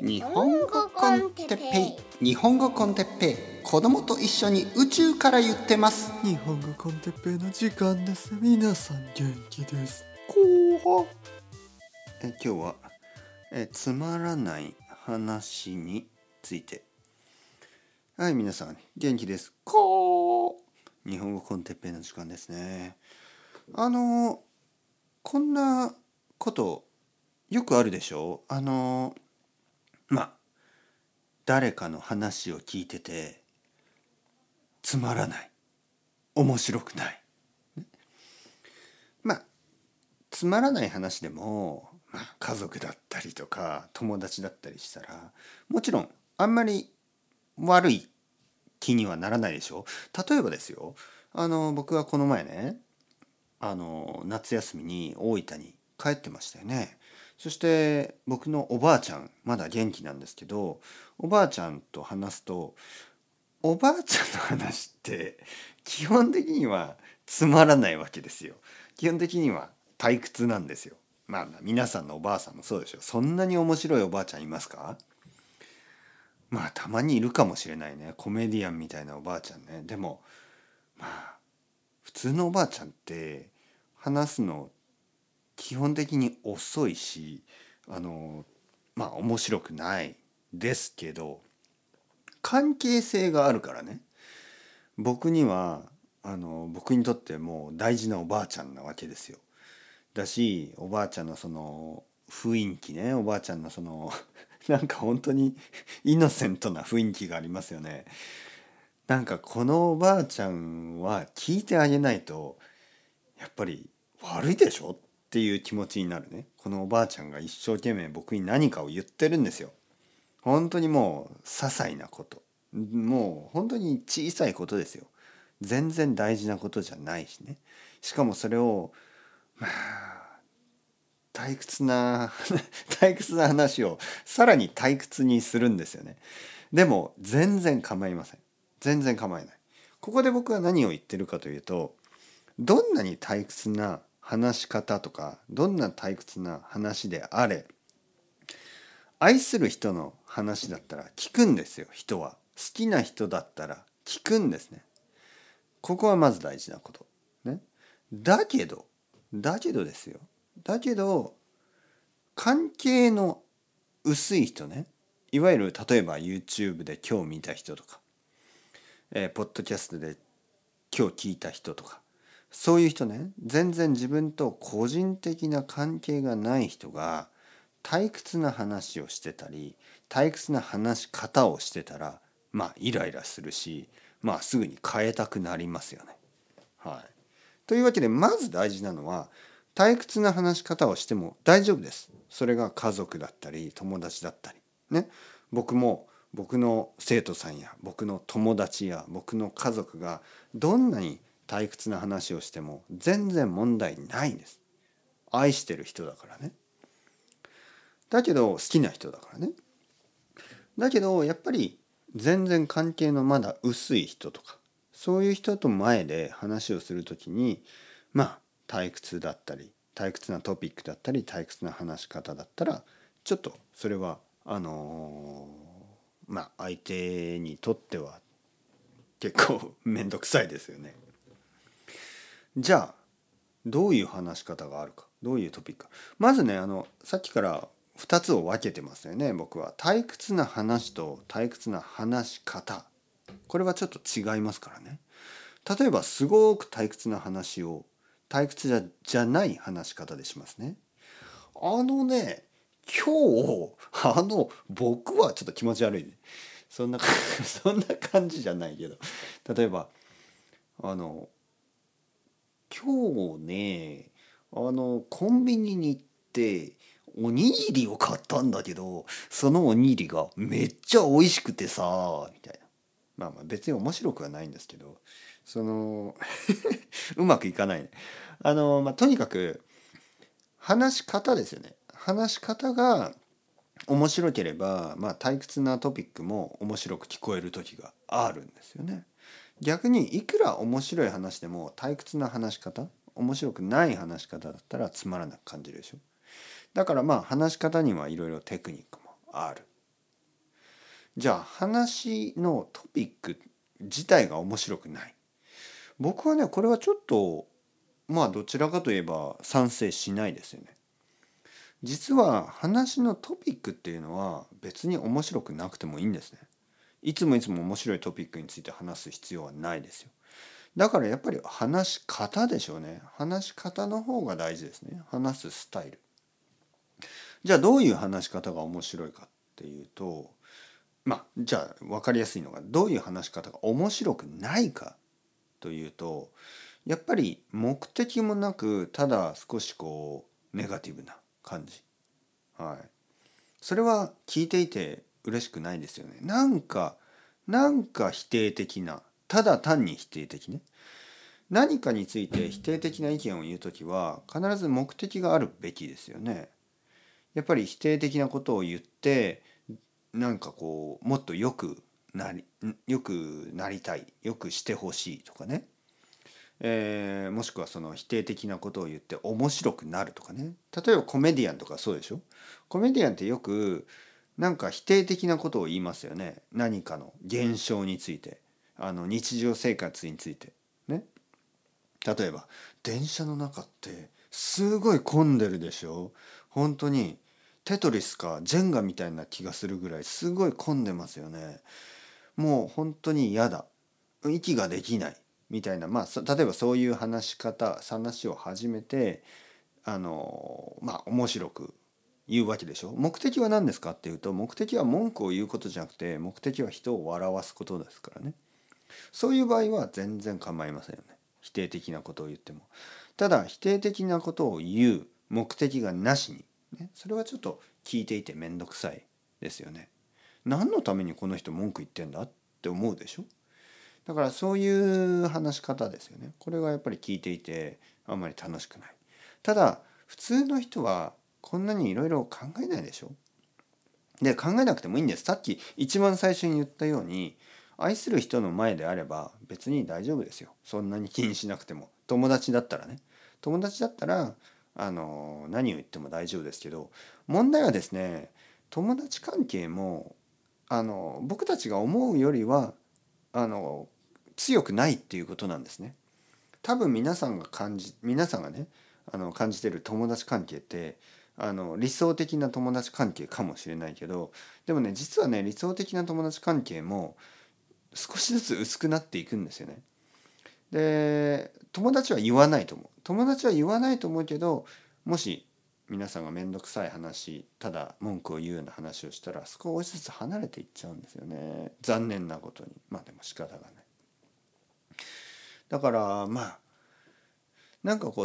日本語コンテッペイ、日本語コンテッペイ、子供と一緒に宇宙から言ってます。日本語コンテッペイの時間です。皆さん元気です後半。今日はつまらない話について。はい、皆さん元気ですこー。日本語コンテッペイの時間ですね。こんなことよくあるでしょ。誰かの話を聞いててつまらない、面白くない、つまらない話でも、家族だったりとか友達だったりしたら、もちろんあんまり悪い気にはならないでしょ。例えばですよ、僕はこの前ね、夏休みに大分に帰ってましたよね。そして僕のおばあちゃん、まだ元気なんですけど、おばあちゃんと話すと、おばあちゃんの話って基本的にはつまらないわけですよ。基本的には退屈なんですよ。皆さんのおばあさんもそうでしょ。そんなに面白いおばあちゃんいますか？たまにいるかもしれないね。コメディアンみたいなおばあちゃんね。でも普通のおばあちゃんって話すの基本的に遅いし、面白くないですけど、関係性があるからね。僕にとってもう大事なおばあちゃんなわけですよ。だし、おばあちゃんのその雰囲気ね、おばあちゃんのその本当にイノセントな雰囲気がありますよね。このおばあちゃんは聞いてあげないとやっぱり悪いでしょっていう気持ちになるね。このおばあちゃんが一生懸命僕に何かを言ってるんですよ。本当にもう些細なこと、もう本当に小さいことですよ。全然大事なことじゃないしね。しかもそれを退屈な話をさらに退屈にするんですよね。でも全然構いません。全然構えない。ここで僕は何を言ってるかというと、どんなに退屈な話し方とか、どんな退屈な話であれ、愛する人の話だったら聞くんですよ。人は好きな人だったら聞くんですね。ここはまず大事なことね。だけどですよ、だけど関係の薄い人ね、いわゆる例えば YouTube で今日見た人とか、ポッドキャストで今日聞いた人とか、そういう人ね、全然自分と個人的な関係がない人が退屈な話をしてたり、退屈な話し方をしてたら、イライラするし、すぐに変えたくなりますよね。はい。というわけで、まず大事なのは、退屈な話し方をしても大丈夫です。それが家族だったり、友達だったりね。僕も僕の生徒さんや僕の友達や僕の家族がどんなに退屈な話をしても全然問題ないんです。愛してる人だからね。だけど好きな人だからね。だけどやっぱり全然関係のまだ薄い人とか、そういう人と前で話をするときに、退屈だったり、退屈なトピックだったり、退屈な話し方だったら、ちょっとそれは相手にとっては結構めんどくさいですよね。じゃあどういう話し方があるか、どういうトピックか。まずね、さっきから2つを分けてますよね。僕は退屈な話と退屈な話し方、これはちょっと違いますからね。例えばすごく退屈な話を退屈じゃない話し方でしますね。僕はちょっと気持ち悪いね。そんな感じじゃないけど、例えば今日ね、コンビニに行っておにぎりを買ったんだけど、そのおにぎりがめっちゃ美味しくてさ、みたいな。別に面白くはないんですけど、うまくいかないね。とにかく話し方ですよね。話し方が面白ければ、退屈なトピックも面白く聞こえる時があるんですよね。逆にいくら面白い話でも退屈な話し方、面白くない話し方だったらつまらなく感じるでしょ。だから話し方にはいろいろテクニックもある。じゃあ話のトピック自体が面白くない。僕はねこれはちょっとどちらかといえば賛成しないですよね。実は話のトピックっていうのは別に面白くなくてもいいんですね。いつも面白いトピックについて話す必要はないですよ。だからやっぱり話し方でしょうね。話し方の方が大事ですね。話すスタイル。じゃあどういう話し方が面白いかっていうと、じゃあ分かりやすいのがどういう話し方が面白くないかというと、やっぱり目的もなくただ少しネガティブな感じ。はい。それは聞いていて嬉しくないですよね。なんか否定的な、ただ単に否定的ね。何かについて否定的な意見を言うときは必ず目的があるべきですよね。やっぱり否定的なことを言ってもっとよくなりたい、よくしてほしいとかね、もしくはその否定的なことを言って面白くなるとかね。例えばコメディアンとかそうでしょ。コメディアンってよく否定的なことを言いますよね。何かの現象について、日常生活についてね。例えば電車の中ってすごい混んでるでしょ。本当にテトリスかジェンガみたいな気がするぐらいすごい混んでますよね。もう本当に嫌だ、息ができないみたいな、例えばそういう話を始めて面白く言うわけでしょ。目的は何ですかっていうと、目的は文句を言うことじゃなくて、目的は人を笑わすことですからね。そういう場合は全然構いませんよね。否定的なことを言っても。ただ否定的なことを言う目的がなしに、ね、それはちょっと聞いていてめんどくさいですよね。何のためにこの人文句言ってんだって思うでしょ。だからそういう話し方ですよね。これがやっぱり聞いていてあんまり楽しくない。ただ普通の人はこんなにいろいろ考えないでしょ。で、考えなくてもいいんです。さっき一番最初に言ったように愛する人の前であれば別に大丈夫ですよ。そんなに気にしなくても。友達だったら何を言っても大丈夫ですけど、問題はですね、友達関係も僕たちが思うよりは強くないっていうことなんですね。多分皆さんがね感じてる友達関係って理想的な友達関係かもしれないけど、でもね実はね理想的な友達関係も少しずつ薄くなっていくんですよね。で、友達は言わないと思うけど、もし皆さんがめんどくさい話、ただ文句を言うような話をしたら少しずつ離れていっちゃうんですよね。残念なことに。でも仕方がない。だから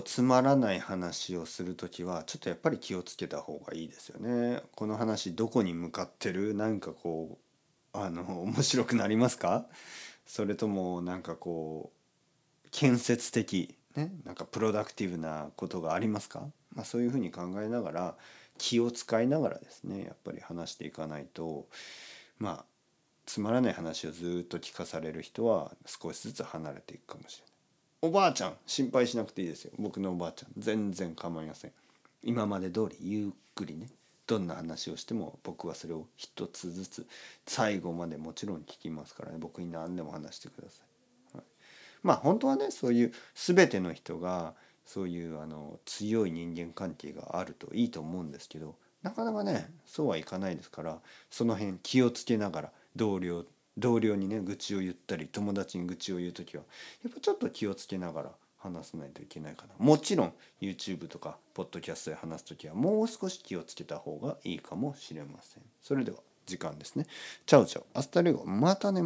つまらない話をするときはちょっとやっぱり気をつけた方がいいですよね。この話どこに向かってる？面白くなりますか？それとも建設的、ね、プロダクティブなことがありますか？そういうふうに考えながら、気を使いながらですね、やっぱり話していかないと、つまらない話をずっと聞かされる人は少しずつ離れていくかもしれない。おばあちゃん心配しなくていいですよ。僕のおばあちゃん全然構いません。今まで通りゆっくりね、どんな話をしても僕はそれを一つずつ最後までもちろん聞きますからね。僕に何でも話してください。はい、本当はね、そういう全ての人がそういう強い人間関係があるといいと思うんですけど、なかなかねそうはいかないですから、その辺気をつけながら同僚にね愚痴を言ったり、友達に愚痴を言うときはやっぱちょっと気をつけながら話さないといけないかな。もちろん YouTube とかポッドキャストで話すときはもう少し気をつけた方がいいかもしれません。それでは時間ですね。チャオチャオ、アスタレゴ、またね。